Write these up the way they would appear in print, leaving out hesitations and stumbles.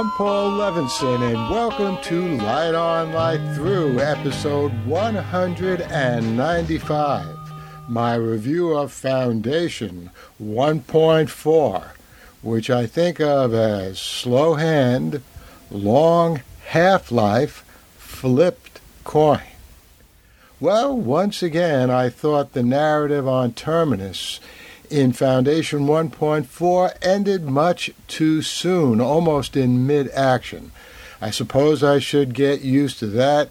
I'm Paul Levinson, and welcome to Light On Light Through, episode 195, my review of Foundation 1.4, which I think of as slow hand, long half-life, flipped coin. Well, once again, I thought the narrative on Terminus in Foundation 1.4 ended much too soon, almost in mid-action. I suppose I should get used to that.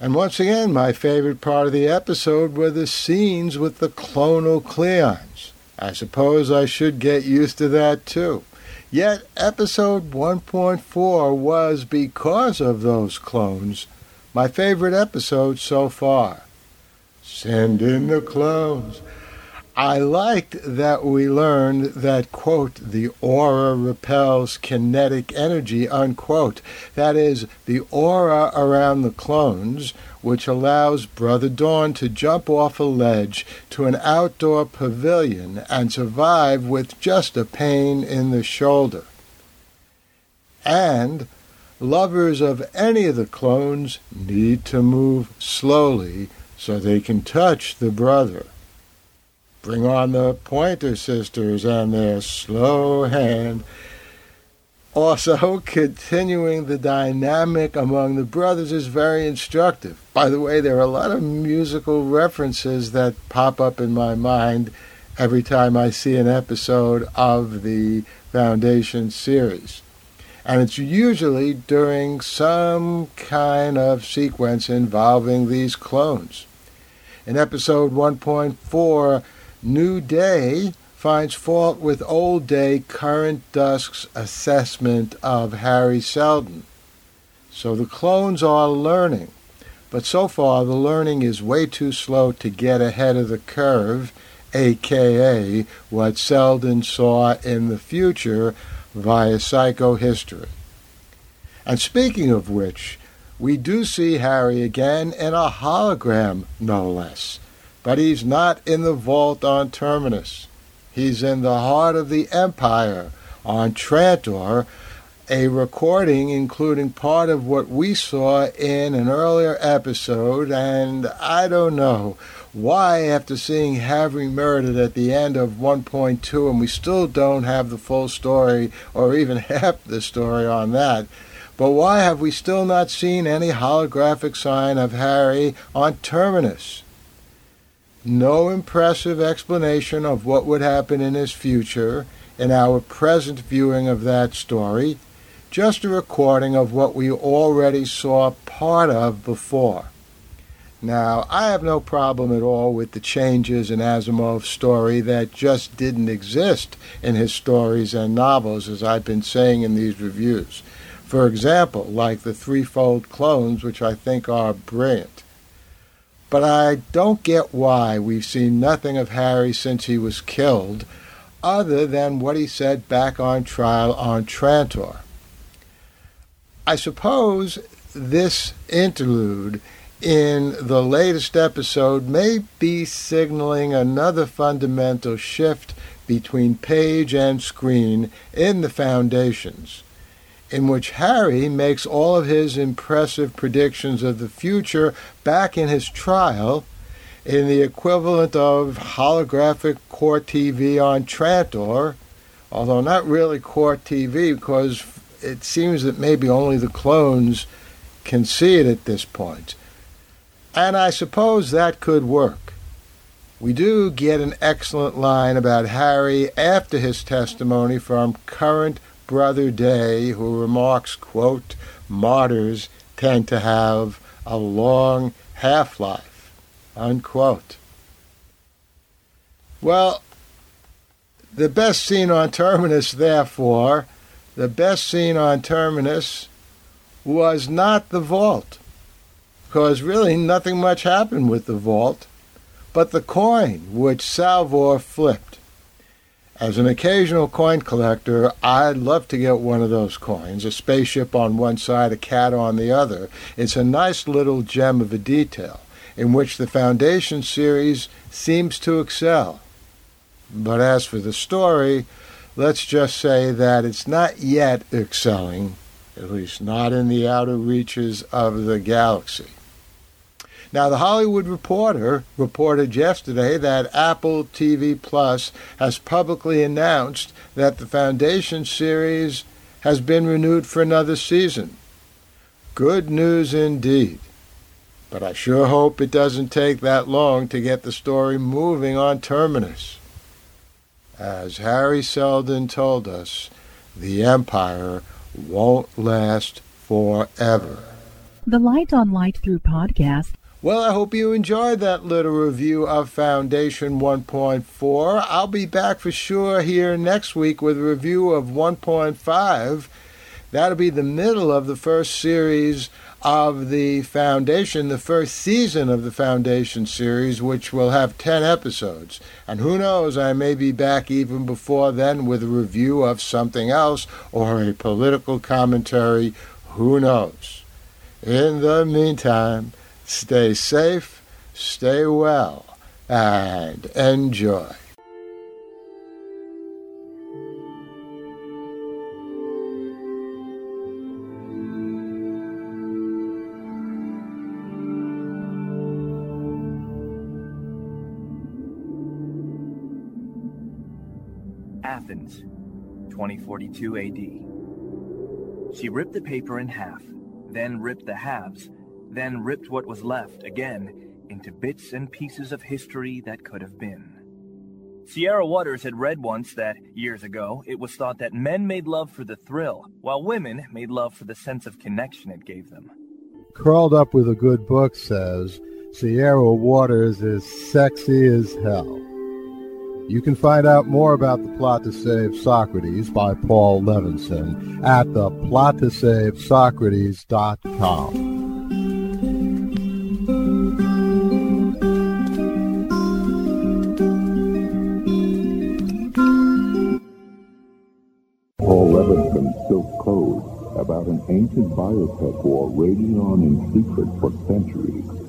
And once again, my favorite part of the episode were the scenes with the clonal Cleons. I suppose I should get used to that too. Yet, episode 1.4 was, because of those clones, my favorite episode so far. Send in the clones. I liked that we learned that, quote, the aura repels kinetic energy, unquote. That is, the aura around the clones, which allows Brother Dawn to jump off a ledge to an outdoor pavilion and survive with just a pain in the shoulder. And lovers of any of the clones need to move slowly so they can touch the brother. Bring on the Pointer Sisters and their slow hand. Also, continuing the dynamic among the brothers is very instructive. By the way, there are a lot of musical references that pop up in my mind every time I see an episode of the Foundation series. And it's usually during some kind of sequence involving these clones. In episode 1.4, New Day finds fault with Old Day, Current Dusk's assessment of Harry Seldon. So the clones are learning, but so far the learning is way too slow to get ahead of the curve, a.k.a. what Seldon saw in the future via psychohistory. And speaking of which, we do see Harry again in a hologram, no less. But he's not in the vault on Terminus. He's in the heart of the Empire on Trantor, a recording including part of what we saw in an earlier episode, and I don't know why, after seeing Harry murdered at the end of 1.2, and we still don't have the full story, or even half the story on that, but why have we still not seen any holographic sign of Harry on Terminus? No impressive explanation of what would happen in his future in our present viewing of that story, just a recording of what we already saw part of before. Now, I have no problem at all with the changes in Asimov's story that just didn't exist in his stories and novels, as I've been saying in these reviews. For example, like the threefold clones, which I think are brilliant. But I don't get why we've seen nothing of Harry since he was killed, other than what he said back on trial on Trantor. I suppose this interlude in the latest episode may be signaling another fundamental shift between page and screen in the Foundations, in which Harry makes all of his impressive predictions of the future back in his trial in the equivalent of holographic court TV on Trantor, although not really court TV, because it seems that maybe only the clones can see it at this point. And I suppose that could work. We do get an excellent line about Harry after his testimony from current Brother Day, who remarks, quote, martyrs tend to have a long half-life, unquote. Well, the best scene on Terminus was not the vault, because really nothing much happened with the vault, but the coin which Salvor flipped. As an occasional coin collector, I'd love to get one of those coins, a spaceship on one side, a cat on the other. It's a nice little gem of a detail, in which the Foundation series seems to excel. But as for the story, let's just say that it's not yet excelling, at least not in the outer reaches of the galaxy. Now, The Hollywood Reporter reported yesterday that Apple TV Plus has publicly announced that the Foundation series has been renewed for another season. Good news indeed. But I sure hope it doesn't take that long to get the story moving on Terminus. As Harry Seldon told us, the Empire won't last forever. The Light On Light Through podcast. Well, I hope you enjoyed that little review of Foundation 1.4. I'll be back for sure here next week with a review of 1.5. That'll be the middle of the first series of the Foundation, the first season of the Foundation series, which will have 10 episodes. And who knows, I may be back even before then with a review of something else or a political commentary. Who knows? In the meantime, stay safe, stay well, and enjoy. Athens, 2042 AD. She ripped the paper in half, then ripped the halves, then ripped what was left again into bits and pieces of history that could have been. Sierra Waters had read once that, years ago, it was thought that men made love for the thrill, while women made love for the sense of connection it gave them. Curled Up With a Good Book says, Sierra Waters is sexy as hell. You can find out more about The Plot to Save Socrates by Paul Levinson at theplottosavesocrates.com. About an ancient biotech war raging on in secret for centuries.